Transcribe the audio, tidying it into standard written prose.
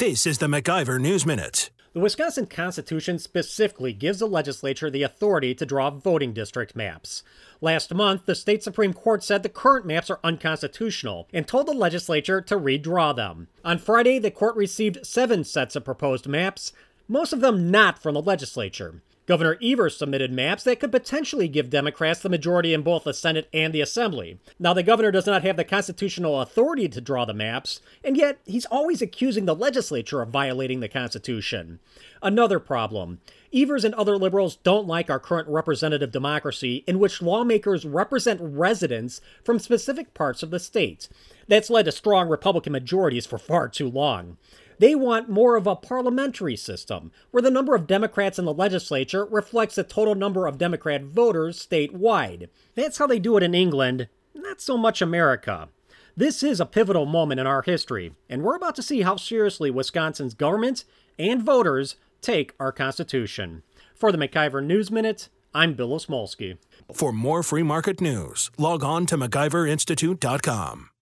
This is the MacIver News Minute. The Wisconsin Constitution specifically gives the legislature the authority to draw voting district maps. Last month, the state Supreme Court said the current maps are unconstitutional and told the legislature to redraw them. On Friday, the court received 7 sets of proposed maps, most of them not from the legislature. Governor Evers submitted maps that could potentially give Democrats the majority in both the Senate and the Assembly. Now, the governor does not have the constitutional authority to draw the maps, and yet he's always accusing the legislature of violating the Constitution. Another problem. Evers and other liberals don't like our current representative democracy in which lawmakers represent residents from specific parts of the state. That's led to strong Republican majorities for far too long. They want more of a parliamentary system, where the number of Democrats in the legislature reflects the total number of Democrat voters statewide. That's how they do it in England, not so much America. This is a pivotal moment in our history, and we're about to see how seriously Wisconsin's government and voters take our Constitution. For the MacIver News Minute, I'm Bill Osmolsky. For more free market news, log on to MacIverInstitute.com.